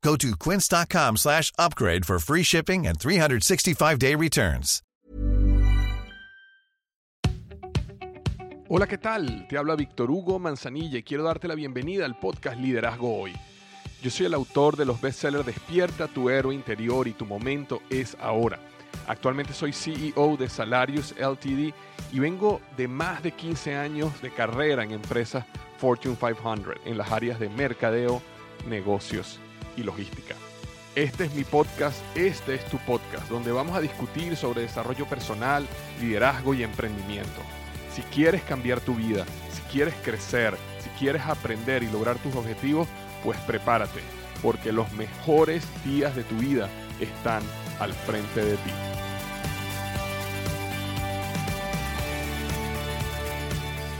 Go to quince.com/upgrade for free shipping and 365-day returns. Hola, ¿qué tal? Te habla Víctor Hugo Manzanilla y quiero darte la bienvenida al podcast Liderazgo Hoy. Yo soy el autor de los bestsellers Despierta tu héroe interior y Tu momento es ahora. Actualmente soy CEO de Salarius LTD y vengo de más de 15 años de carrera en empresas Fortune 500 en las áreas de mercadeo, negocios y logística. Este es mi podcast, este es tu podcast, donde vamos a discutir sobre desarrollo personal, liderazgo y emprendimiento. Si quieres cambiar tu vida, si quieres crecer, si quieres aprender y lograr tus objetivos, pues prepárate, porque los mejores días de tu vida están al frente de ti.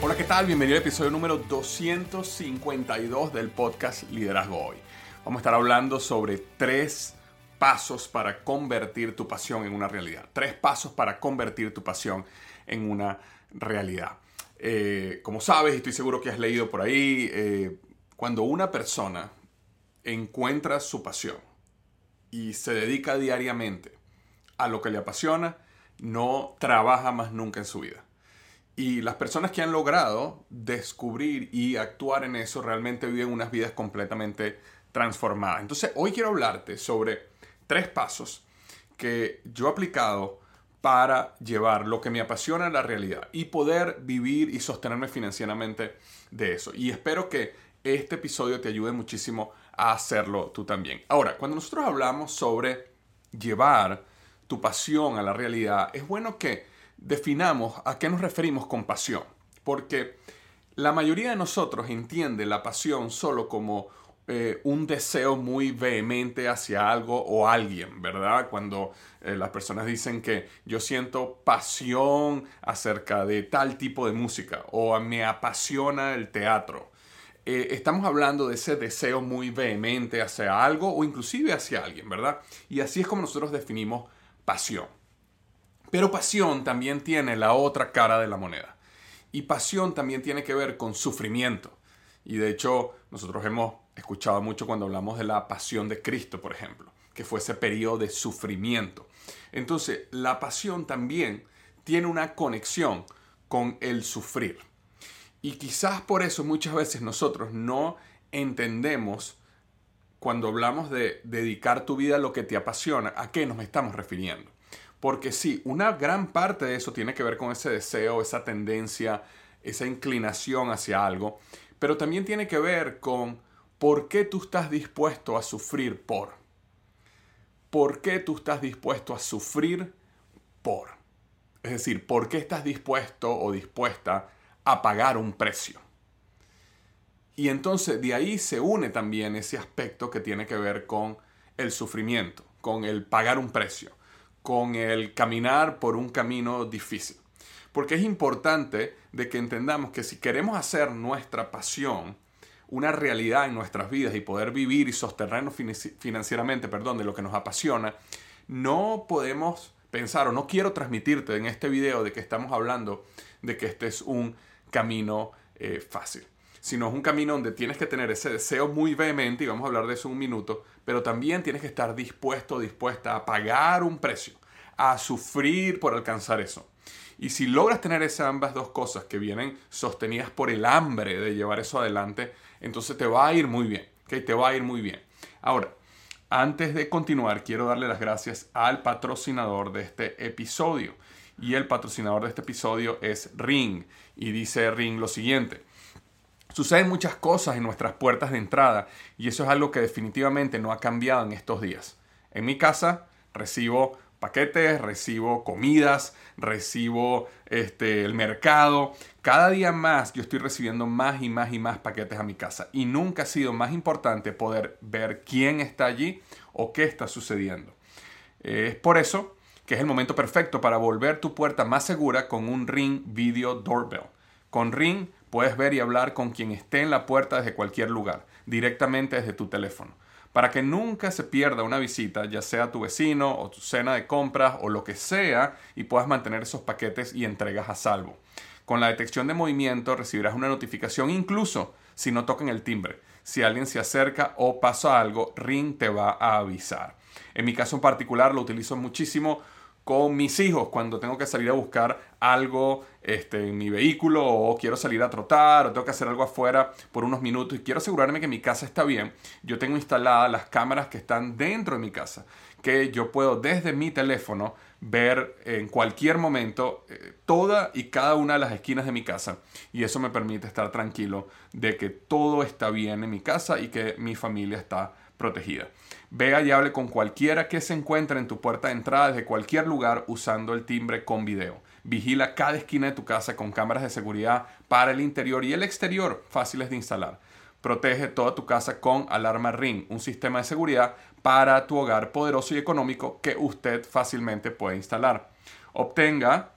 Hola, ¿qué tal? Bienvenido al episodio número 252 del podcast Liderazgo Hoy. Vamos a estar hablando sobre 3 pasos para convertir tu pasión en una realidad. 3 pasos para convertir tu pasión en una realidad. Como sabes, y estoy seguro que has leído por ahí, cuando una persona encuentra su pasión y se dedica diariamente a lo que le apasiona, no trabaja más nunca en su vida. Y las personas que han logrado descubrir y actuar en eso realmente viven unas vidas completamente transformadas. Entonces, hoy quiero hablarte sobre 3 pasos que yo he aplicado para llevar lo que me apasiona a la realidad y poder vivir y sostenerme financieramente de eso. Y espero que este episodio te ayude muchísimo a hacerlo tú también. Ahora, cuando nosotros hablamos sobre llevar tu pasión a la realidad, es bueno que definamos a qué nos referimos con pasión, porque la mayoría de nosotros entiende la pasión solo como un deseo muy vehemente hacia algo o alguien, ¿verdad? Cuando las personas dicen que yo siento pasión acerca de tal tipo de música o me apasiona el teatro, estamos hablando de ese deseo muy vehemente hacia algo o inclusive hacia alguien, ¿verdad? Y así es como nosotros definimos pasión. Pero pasión también tiene la otra cara de la moneda. Y pasión también tiene que ver con sufrimiento. Y de hecho, nosotros hemos escuchado mucho cuando hablamos de la pasión de Cristo, por ejemplo, que fue ese periodo de sufrimiento. Entonces, la pasión también tiene una conexión con el sufrir. Y quizás por eso muchas veces nosotros no entendemos, cuando hablamos de dedicar tu vida a lo que te apasiona, a qué nos estamos refiriendo. Porque sí, una gran parte de eso tiene que ver con ese deseo, esa tendencia, esa inclinación hacia algo. Pero también tiene que ver con por qué tú estás dispuesto a sufrir por. ¿Por qué tú estás dispuesto a sufrir por? Es decir, ¿por qué estás dispuesto o dispuesta a pagar un precio? Y entonces de ahí se une también ese aspecto que tiene que ver con el sufrimiento, con el pagar un precio, con el caminar por un camino difícil. Porque es importante de que entendamos que si queremos hacer nuestra pasión una realidad en nuestras vidas y poder vivir y sostenernos financieramente, de lo que nos apasiona, no podemos pensar, o no quiero transmitirte en este video de que estamos hablando de que este es un camino fácil, sino es un camino donde tienes que tener ese deseo muy vehemente, y vamos a hablar de eso en un minuto, pero también tienes que estar dispuesto o dispuesta a pagar un precio, a sufrir por alcanzar eso. Y si logras tener esas ambas dos cosas que vienen sostenidas por el hambre de llevar eso adelante, entonces te va a ir muy bien, ¿okay? Te va a ir muy bien. Ahora, antes de continuar, quiero darle las gracias al patrocinador de este episodio. Y el patrocinador de este episodio es Ring. Y dice Ring lo siguiente: suceden muchas cosas en nuestras puertas de entrada y eso es algo que definitivamente no ha cambiado en estos días. En mi casa recibo paquetes, recibo comidas, recibo el mercado. Cada día más yo estoy recibiendo más y más y más paquetes a mi casa y nunca ha sido más importante poder ver quién está allí o qué está sucediendo. Es por eso que es el momento perfecto para volver tu puerta más segura con un Ring Video Doorbell. Con Ring puedes ver y hablar con quien esté en la puerta desde cualquier lugar, directamente desde tu teléfono. Para que nunca se pierda una visita, ya sea tu vecino o tu cena de compras o lo que sea, y puedas mantener esos paquetes y entregas a salvo. Con la detección de movimiento recibirás una notificación incluso si no tocan el timbre. Si alguien se acerca o pasa algo, Ring te va a avisar. En mi caso en particular lo utilizo muchísimo con mis hijos cuando tengo que salir a buscar algo en mi vehículo, o quiero salir a trotar, o tengo que hacer algo afuera por unos minutos y quiero asegurarme que mi casa está bien. Yo tengo instaladas las cámaras que están dentro de mi casa, que yo puedo desde mi teléfono ver en cualquier momento toda y cada una de las esquinas de mi casa, y eso me permite estar tranquilo de que todo está bien en mi casa y que mi familia está protegida. Vea y hable con cualquiera que se encuentre en tu puerta de entrada desde cualquier lugar usando el timbre con video. Vigila cada esquina de tu casa con cámaras de seguridad para el interior y el exterior fáciles de instalar. Protege toda tu casa con Alarma Ring, un sistema de seguridad para tu hogar poderoso y económico que usted fácilmente puede instalar. Obtenga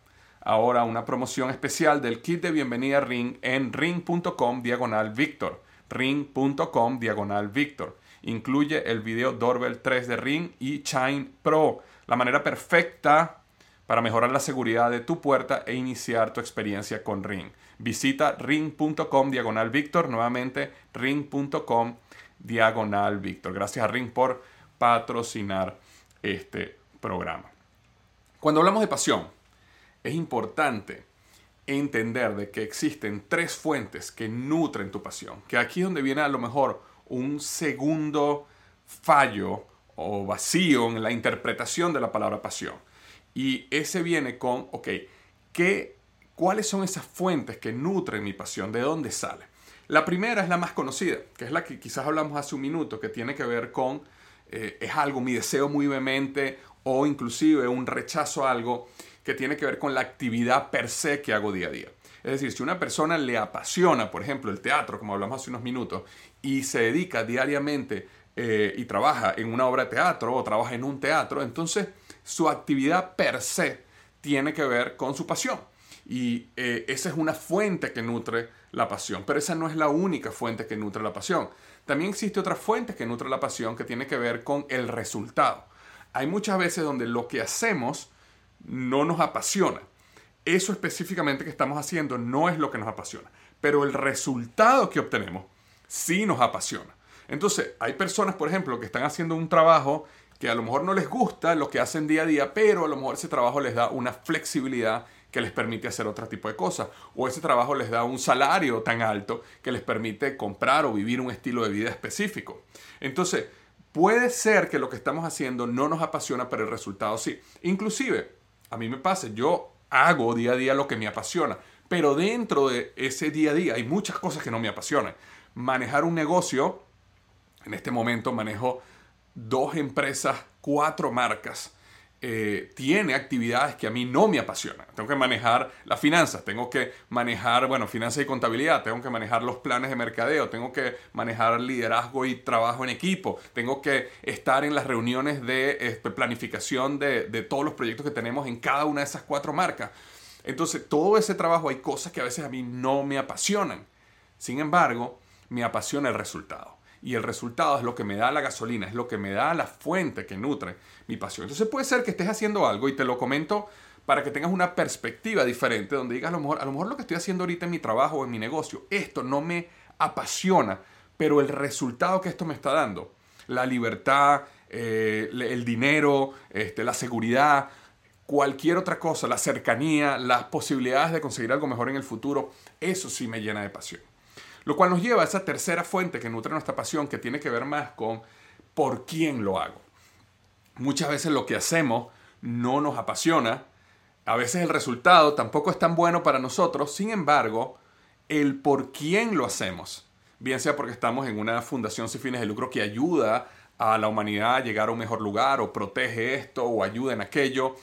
ahora una promoción especial del kit de bienvenida Ring en ring.com/Víctor. ring.com/Víctor. Incluye el video Doorbell 3 de Ring y Chime Pro, la manera perfecta para mejorar la seguridad de tu puerta e iniciar tu experiencia con Ring. Visita ring.com/Víctor, nuevamente ring.com/Víctor. Gracias a Ring por patrocinar este programa. Cuando hablamos de pasión, es importante entender de que existen tres fuentes que nutren tu pasión, que aquí es donde viene a lo mejor un segundo fallo o vacío en la interpretación de la palabra pasión. Y ese viene con, ¿cuáles son esas fuentes que nutren mi pasión? ¿De dónde sale? La primera es la más conocida, que es la que quizás hablamos hace un minuto, que tiene que ver con, es algo, mi deseo muy vehemente, o inclusive un rechazo a algo que tiene que ver con la actividad per se que hago día a día. Es decir, si una persona le apasiona, por ejemplo, el teatro, como hablamos hace unos minutos, y se dedica diariamente y trabaja en una obra de teatro o trabaja en un teatro, entonces su actividad per se tiene que ver con su pasión. Y esa es una fuente que nutre la pasión, pero esa no es la única fuente que nutre la pasión. También existe otra fuente que nutre la pasión que tiene que ver con el resultado. Hay muchas veces donde lo que hacemos no nos apasiona. Eso específicamente que estamos haciendo no es lo que nos apasiona, pero el resultado que obtenemos sí nos apasiona. Entonces, hay personas, por ejemplo, que están haciendo un trabajo que a lo mejor no les gusta lo que hacen día a día, pero a lo mejor ese trabajo les da una flexibilidad que les permite hacer otro tipo de cosas, o ese trabajo les da un salario tan alto que les permite comprar o vivir un estilo de vida específico. Entonces, puede ser que lo que estamos haciendo no nos apasiona, pero el resultado sí. Inclusive, a mí me pasa, yo hago día a día lo que me apasiona, pero dentro de ese día a día hay muchas cosas que no me apasionan. Manejar un negocio, en este momento manejo 2 empresas, 4 marcas. Tiene actividades que a mí no me apasionan. Tengo que manejar las finanzas, tengo que manejar, finanzas y contabilidad, tengo que manejar los planes de mercadeo, tengo que manejar liderazgo y trabajo en equipo, tengo que estar en las reuniones de planificación de todos los proyectos que tenemos en cada una de esas 4 marcas. Entonces, todo ese trabajo, hay cosas que a veces a mí no me apasionan. Sin embargo, me apasiona el resultado. Y el resultado es lo que me da la gasolina, es lo que me da la fuente que nutre mi pasión. Entonces puede ser que estés haciendo algo, y te lo comento para que tengas una perspectiva diferente, donde digas a lo mejor lo que estoy haciendo ahorita en mi trabajo o en mi negocio, esto no me apasiona, pero el resultado que esto me está dando, la libertad, el dinero, la seguridad, cualquier otra cosa, la cercanía, las posibilidades de conseguir algo mejor en el futuro, eso sí me llena de pasión. Lo cual nos lleva a esa tercera fuente que nutre nuestra pasión, que tiene que ver más con por quién lo hago. Muchas veces lo que hacemos no nos apasiona, a veces el resultado tampoco es tan bueno para nosotros, sin embargo, el por quién lo hacemos, bien sea porque estamos en una fundación sin fines de lucro que ayuda a la humanidad a llegar a un mejor lugar, o protege esto, o ayuda en aquello,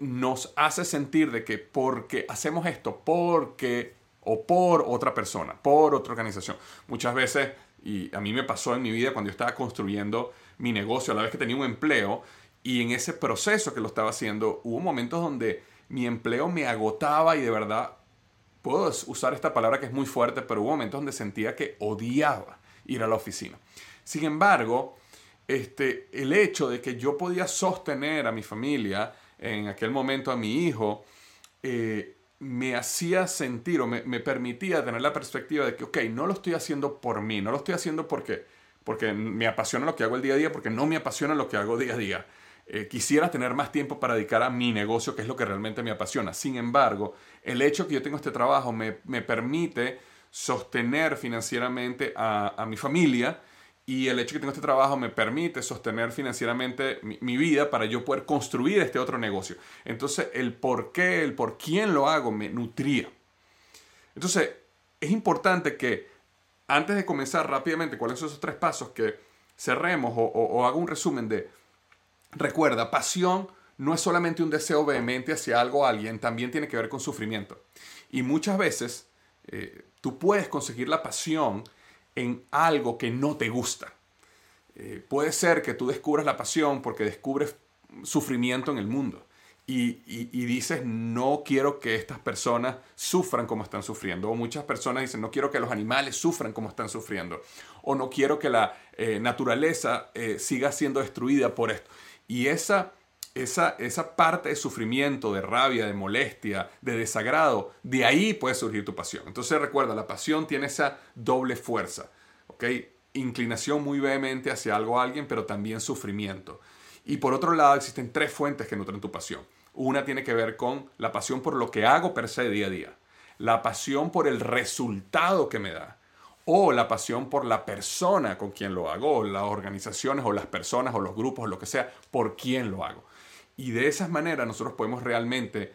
nos hace sentir de que porque hacemos esto, porque o por otra persona, por otra organización. Muchas veces, y a mí me pasó en mi vida cuando yo estaba construyendo mi negocio, a la vez que tenía un empleo, Y en ese proceso que lo estaba haciendo, hubo momentos donde mi empleo me agotaba y de verdad, puedo usar esta palabra que es muy fuerte, pero hubo momentos donde sentía que odiaba ir a la oficina. Sin embargo, el hecho de que yo podía sostener a mi familia, en aquel momento a mi hijo, me hacía sentir o me permitía tener la perspectiva de que, ok, no lo estoy haciendo por mí, no lo estoy haciendo porque me apasiona lo que hago el día a día, porque no me apasiona lo que hago día a día. Quisiera tener más tiempo para dedicar a mi negocio, que es lo que realmente me apasiona. Sin embargo, el hecho que yo tengo este trabajo me permite sostener financieramente a mi familia, y el hecho que tengo este trabajo me permite sostener financieramente mi vida para yo poder construir este otro negocio. Entonces, el por qué, el por quién lo hago me nutría. Entonces, es importante que antes de comenzar rápidamente, ¿cuáles son esos tres pasos? Que cerremos o hago un resumen de... Recuerda, pasión no es solamente un deseo vehemente hacia algo o alguien, también tiene que ver con sufrimiento. Y muchas veces tú puedes conseguir la pasión en algo que no te gusta. Puede ser que tú descubras la pasión porque descubres sufrimiento en el mundo y dices, no quiero que estas personas sufran como están sufriendo. O muchas personas dicen, no quiero que los animales sufran como están sufriendo. O no quiero que la naturaleza siga siendo destruida por esto. Y esa parte de sufrimiento, de rabia, de molestia, de desagrado, de ahí puede surgir tu pasión. Entonces recuerda, la pasión tiene esa doble fuerza, ¿ok? Inclinación muy vehemente hacia algo o alguien, pero también sufrimiento. Y por otro lado, existen tres fuentes que nutren tu pasión. Una tiene que ver con la pasión por lo que hago per se día a día, la pasión por el resultado que me da, o la pasión por la persona con quien lo hago, o las organizaciones, o las personas, o los grupos, o lo que sea, por quién lo hago. Y de esas maneras nosotros podemos realmente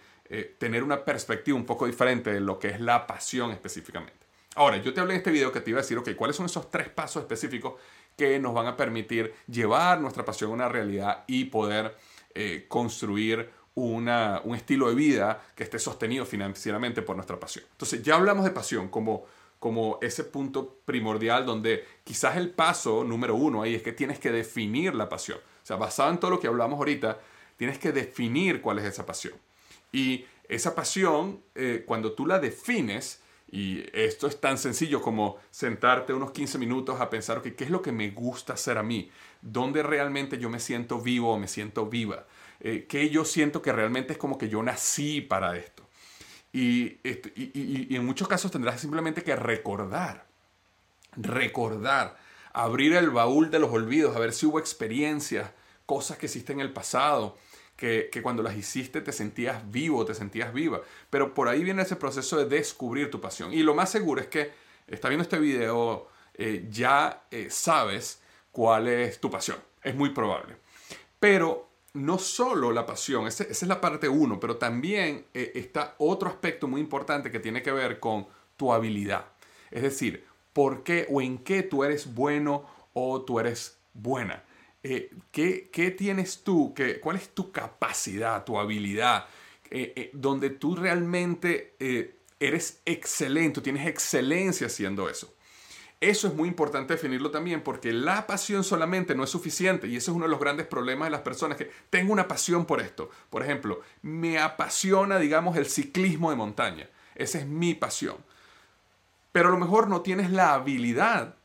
tener una perspectiva un poco diferente de lo que es la pasión específicamente. Ahora, yo te hablé en este video que te iba a decir, ok, ¿cuáles son esos tres pasos específicos que nos van a permitir llevar nuestra pasión a una realidad y poder construir un estilo de vida que esté sostenido financieramente por nuestra pasión? Entonces, ya hablamos de pasión como ese punto primordial donde quizás el paso número uno ahí es que tienes que definir la pasión. O sea, basado en todo lo que hablamos ahorita, tienes que definir cuál es esa pasión. Y esa pasión, cuando tú la defines, y esto es tan sencillo como sentarte unos 15 minutos a pensar, okay, ¿qué es lo que me gusta hacer a mí? ¿Dónde realmente yo me siento vivo o me siento viva? ¿Qué yo siento que realmente es como que yo nací para esto? Y en muchos casos tendrás simplemente que recordar, abrir el baúl de los olvidos, a ver si hubo experiencias, cosas que hiciste en el pasado, que cuando las hiciste te sentías vivo, te sentías viva. Pero por ahí viene ese proceso de descubrir tu pasión. Y lo más seguro es que, estás viendo este video, ya sabes cuál es tu pasión. Es muy probable. Pero... no solo la pasión, esa es la parte uno, pero también está otro aspecto muy importante que tiene que ver con tu habilidad. Es decir, ¿por qué o en qué tú eres bueno o tú eres buena? ¿Qué tienes tú? ¿Cuál es tu capacidad, tu habilidad? Donde tú realmente eres excelente, tienes excelencia haciendo eso. Eso es muy importante definirlo también, porque la pasión solamente no es suficiente, y eso es uno de los grandes problemas de las personas, que tengo una pasión por esto. Por ejemplo, me apasiona, digamos, el ciclismo de montaña. Esa es mi pasión. Pero a lo mejor no tienes la habilidad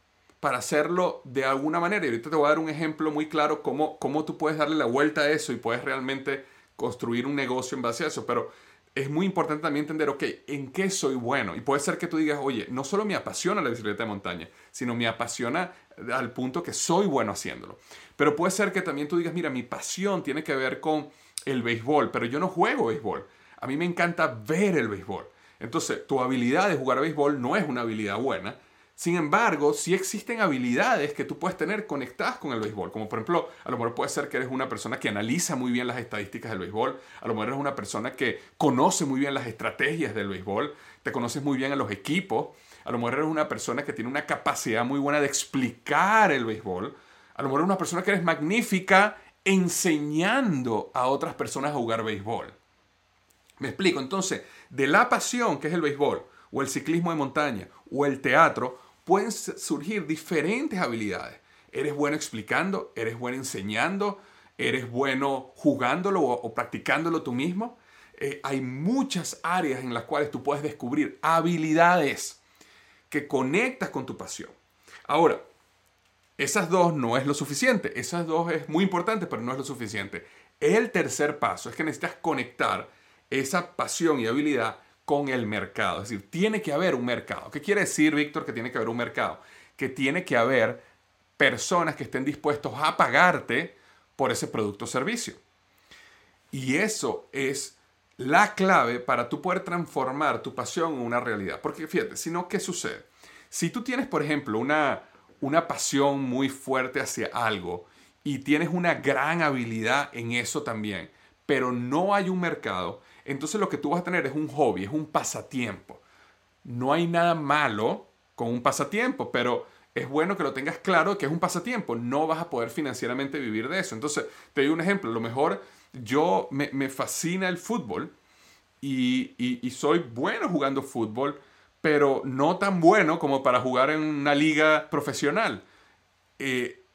para hacerlo de alguna manera. Y ahorita te voy a dar un ejemplo muy claro cómo tú puedes darle la vuelta a eso y puedes realmente construir un negocio en base a eso. Pero es muy importante también entender, ok, ¿en qué soy bueno? Y puede ser que tú digas, oye, no solo me apasiona la bicicleta de montaña, sino me apasiona al punto que soy bueno haciéndolo. Pero puede ser que también tú digas, mira, mi pasión tiene que ver con el béisbol, pero yo no juego béisbol. A mí me encanta ver el béisbol. Entonces, tu habilidad de jugar a béisbol no es una habilidad buena. Sin embargo, sí existen habilidades que tú puedes tener conectadas con el béisbol. Como por ejemplo, a lo mejor puede ser que eres una persona que analiza muy bien las estadísticas del béisbol. A lo mejor eres una persona que conoce muy bien las estrategias del béisbol. Te conoces muy bien a los equipos. A lo mejor eres una persona que tiene una capacidad muy buena de explicar el béisbol. A lo mejor eres una persona que eres magnífica enseñando a otras personas a jugar béisbol. ¿Me explico? Entonces, de la pasión que es el béisbol, o el ciclismo de montaña, o el teatro, pueden surgir diferentes habilidades. Eres bueno explicando, eres bueno enseñando, eres bueno jugándolo o practicándolo tú mismo. Hay muchas áreas en las cuales tú puedes descubrir habilidades que conectas con tu pasión. Ahora, esas dos no es lo suficiente. Esas dos es muy importante, pero no es lo suficiente. El tercer paso es que necesitas conectar esa pasión y habilidad con el mercado. Es decir, tiene que haber un mercado. ¿Qué quiere decir, Víctor, que tiene que haber un mercado? Que tiene que haber personas que estén dispuestos a pagarte por ese producto o servicio. Y eso es la clave para tú poder transformar tu pasión en una realidad. Porque fíjate, si no, ¿qué sucede? Si tú tienes, por ejemplo, una pasión muy fuerte hacia algo y tienes una gran habilidad en eso también, pero no hay un mercado, entonces lo que tú vas a tener es un hobby, es un pasatiempo. No hay nada malo con un pasatiempo, pero es bueno que lo tengas claro que es un pasatiempo. No vas a poder financieramente vivir de eso. Entonces, te doy un ejemplo. A lo mejor yo me fascina el fútbol y soy bueno jugando fútbol, pero no tan bueno como para jugar en una liga profesional.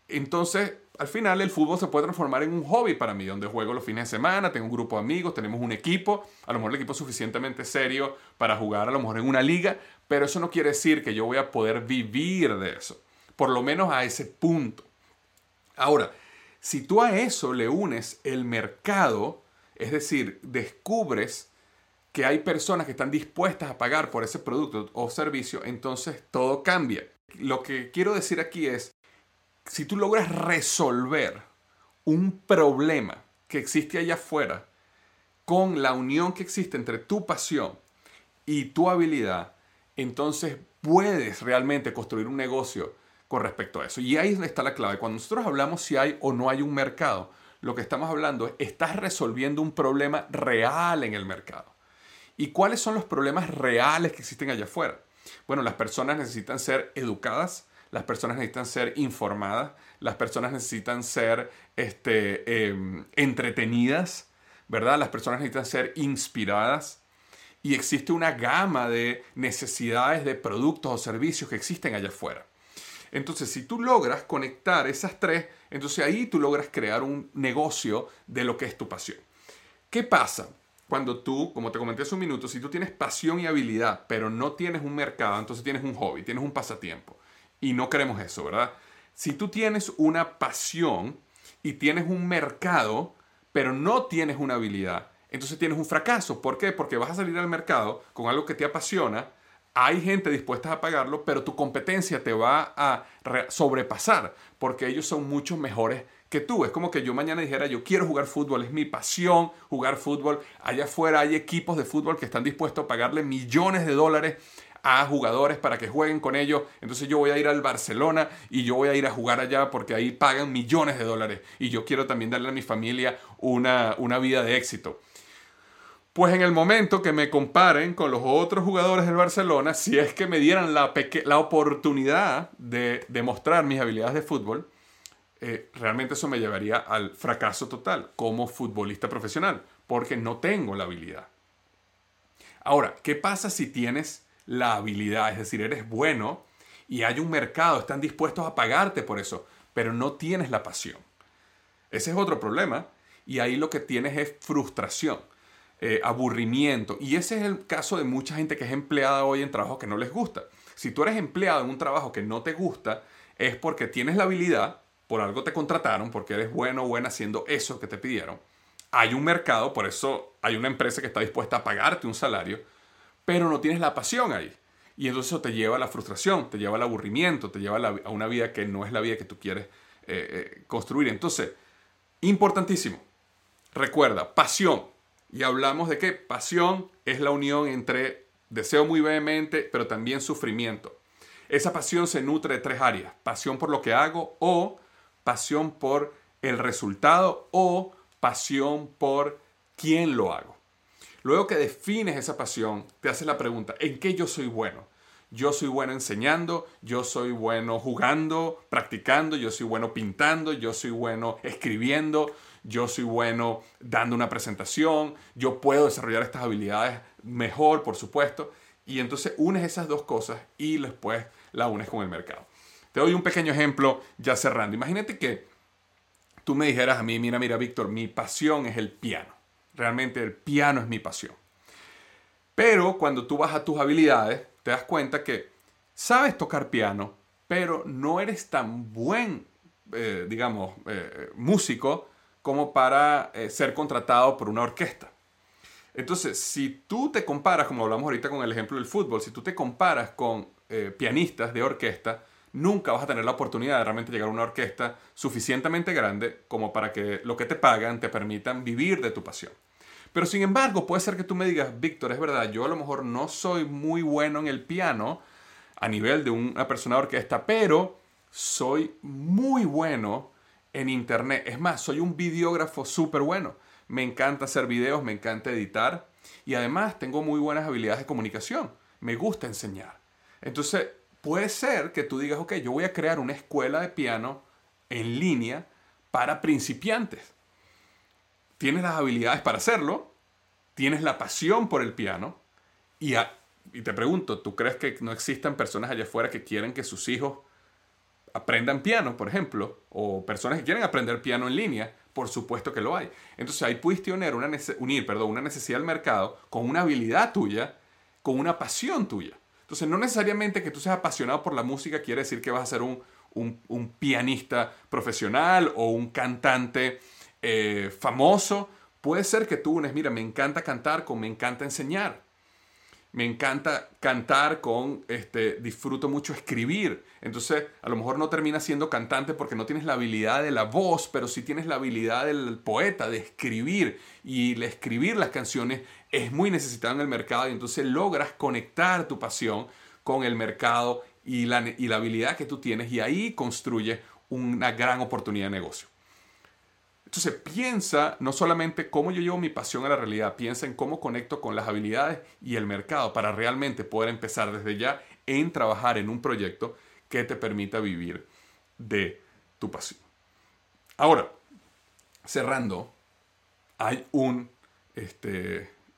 Entonces, al final el fútbol se puede transformar en un hobby para mí, donde juego los fines de semana, tengo un grupo de amigos, tenemos un equipo, a lo mejor el equipo es suficientemente serio para jugar a lo mejor en una liga, pero eso no quiere decir que yo voy a poder vivir de eso, por lo menos a ese punto. Ahora, si tú a eso le unes el mercado, es decir, descubres que hay personas que están dispuestas a pagar por ese producto o servicio, entonces todo cambia. Lo que quiero decir aquí es, si tú logras resolver un problema que existe allá afuera con la unión que existe entre tu pasión y tu habilidad, entonces puedes realmente construir un negocio con respecto a eso. Y ahí está la clave. Cuando nosotros hablamos si hay o no hay un mercado, lo que estamos hablando es estás resolviendo un problema real en el mercado. ¿Y cuáles son los problemas reales que existen allá afuera? Bueno, las personas necesitan ser educadas, las personas necesitan ser informadas, las personas necesitan ser entretenidas, ¿verdad? Las personas necesitan ser inspiradas. Y existe una gama de necesidades de productos o servicios que existen allá afuera. Entonces, si tú logras conectar esas tres, entonces ahí tú logras crear un negocio de lo que es tu pasión. ¿Qué pasa cuando tú, como te comenté hace un minuto, si tú tienes pasión y habilidad, pero no tienes un mercado, entonces tienes un hobby, tienes un pasatiempo? Y no queremos eso, ¿verdad? Si tú tienes una pasión y tienes un mercado, pero no tienes una habilidad, entonces tienes un fracaso. ¿Por qué? Porque vas a salir al mercado con algo que te apasiona, hay gente dispuesta a pagarlo, pero tu competencia te va a sobrepasar porque ellos son mucho mejores que tú. Es como que yo mañana dijera, yo quiero jugar fútbol, es mi pasión jugar fútbol. Allá afuera hay equipos de fútbol que están dispuestos a pagarle millones de dólares a jugadores para que jueguen con ellos. Entonces yo voy a ir al Barcelona y yo voy a ir a jugar allá porque ahí pagan millones de dólares y yo quiero también darle a mi familia una vida de éxito. Pues en el momento que me comparen con los otros jugadores del Barcelona, si es que me dieran la oportunidad de demostrar mis habilidades de fútbol, realmente eso me llevaría al fracaso total como futbolista profesional, porque no tengo la habilidad. Ahora, ¿qué pasa si tienes la habilidad? Es decir, eres bueno y hay un mercado, están dispuestos a pagarte por eso, pero no tienes la pasión. Ese es otro problema y ahí lo que tienes es frustración. Aburrimiento. Y ese es el caso de mucha gente que es empleada hoy en trabajos que no les gusta. Si tú eres empleado en un trabajo que no te gusta, es porque tienes la habilidad, por algo te contrataron, porque eres bueno o buena haciendo eso que te pidieron. Hay un mercado, por eso hay una empresa que está dispuesta a pagarte un salario, pero no tienes la pasión ahí. Y entonces eso te lleva a la frustración, te lleva al aburrimiento, te lleva a una vida que no es la vida que tú quieres construir. Entonces, importantísimo. Recuerda, pasión. Y hablamos de que pasión es la unión entre deseo muy vehemente, pero también sufrimiento. Esa pasión se nutre de tres áreas. Pasión por lo que hago o pasión por el resultado o pasión por quién lo hago. Luego que defines esa pasión, te haces la pregunta, ¿en qué yo soy bueno? Yo soy bueno enseñando, yo soy bueno jugando, practicando, yo soy bueno pintando, yo soy bueno escribiendo, yo soy bueno dando una presentación, yo puedo desarrollar estas habilidades mejor, por supuesto. Y entonces unes esas dos cosas y después las unes con el mercado. Te doy un pequeño ejemplo ya cerrando. Imagínate que tú me dijeras a mí, mira, Víctor, mi pasión es el piano. Realmente el piano es mi pasión. Pero cuando tú vas a tus habilidades, te das cuenta que sabes tocar piano, pero no eres tan buen, músico como para ser contratado por una orquesta. Entonces, si tú te comparas, como hablamos ahorita con el ejemplo del fútbol, si tú te comparas con pianistas de orquesta, nunca vas a tener la oportunidad de realmente llegar a una orquesta suficientemente grande como para que lo que te pagan te permitan vivir de tu pasión. Pero sin embargo, puede ser que tú me digas, Víctor, es verdad, yo a lo mejor no soy muy bueno en el piano a nivel de una persona de orquesta, pero soy muy bueno en internet. Es más, soy un videógrafo súper bueno. Me encanta hacer videos, me encanta editar y además tengo muy buenas habilidades de comunicación. Me gusta enseñar. Entonces, puede ser que tú digas, ok, yo voy a crear una escuela de piano en línea para principiantes. Tienes las habilidades para hacerlo, tienes la pasión por el piano y te pregunto, ¿tú crees que no existan personas allá afuera que quieren que sus hijos aprendan piano, por ejemplo? O personas que quieren aprender piano en línea. Por supuesto que lo hay. Entonces ahí pudiste unir una necesidad del mercado con una habilidad tuya, con una pasión tuya. Entonces, no necesariamente que tú seas apasionado por la música quiere decir que vas a ser un pianista profesional o un cantante famoso. Puede ser que tú unes, mira, me encanta cantar con me encanta enseñar. Me encanta cantar con, disfruto mucho escribir. Entonces, a lo mejor no terminas siendo cantante porque no tienes la habilidad de la voz, pero sí tienes la habilidad del poeta, de escribir. Y el escribir las canciones es muy necesitado en el mercado y entonces logras conectar tu pasión con el mercado y la habilidad que tú tienes y ahí construyes una gran oportunidad de negocio. Entonces piensa no solamente cómo yo llevo mi pasión a la realidad, piensa en cómo conecto con las habilidades y el mercado para realmente poder empezar desde ya en trabajar en un proyecto que te permita vivir de tu pasión. Ahora, cerrando, hay un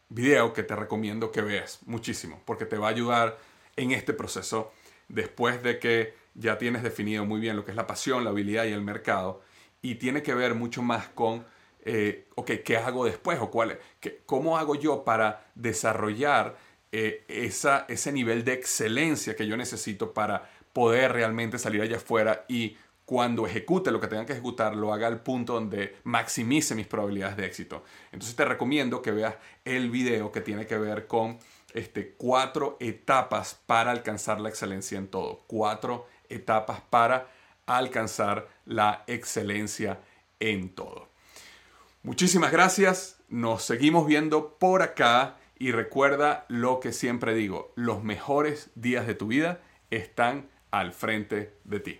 video que te recomiendo que veas muchísimo porque te va a ayudar en este proceso después de que ya tienes definido muy bien lo que es la pasión, la habilidad y el mercado. Y tiene que ver mucho más con, ¿qué hago después? O ¿cómo hago yo para desarrollar ese nivel de excelencia que yo necesito para poder realmente salir allá afuera y cuando ejecute lo que tenga que ejecutar, lo haga al punto donde maximice mis probabilidades de éxito? Entonces te recomiendo que veas el video que tiene que ver con 4 etapas para alcanzar la excelencia en todo. 4 etapas para alcanzar la excelencia en todo. Muchísimas gracias. Nos seguimos viendo por acá y recuerda lo que siempre digo, los mejores días de tu vida están al frente de ti.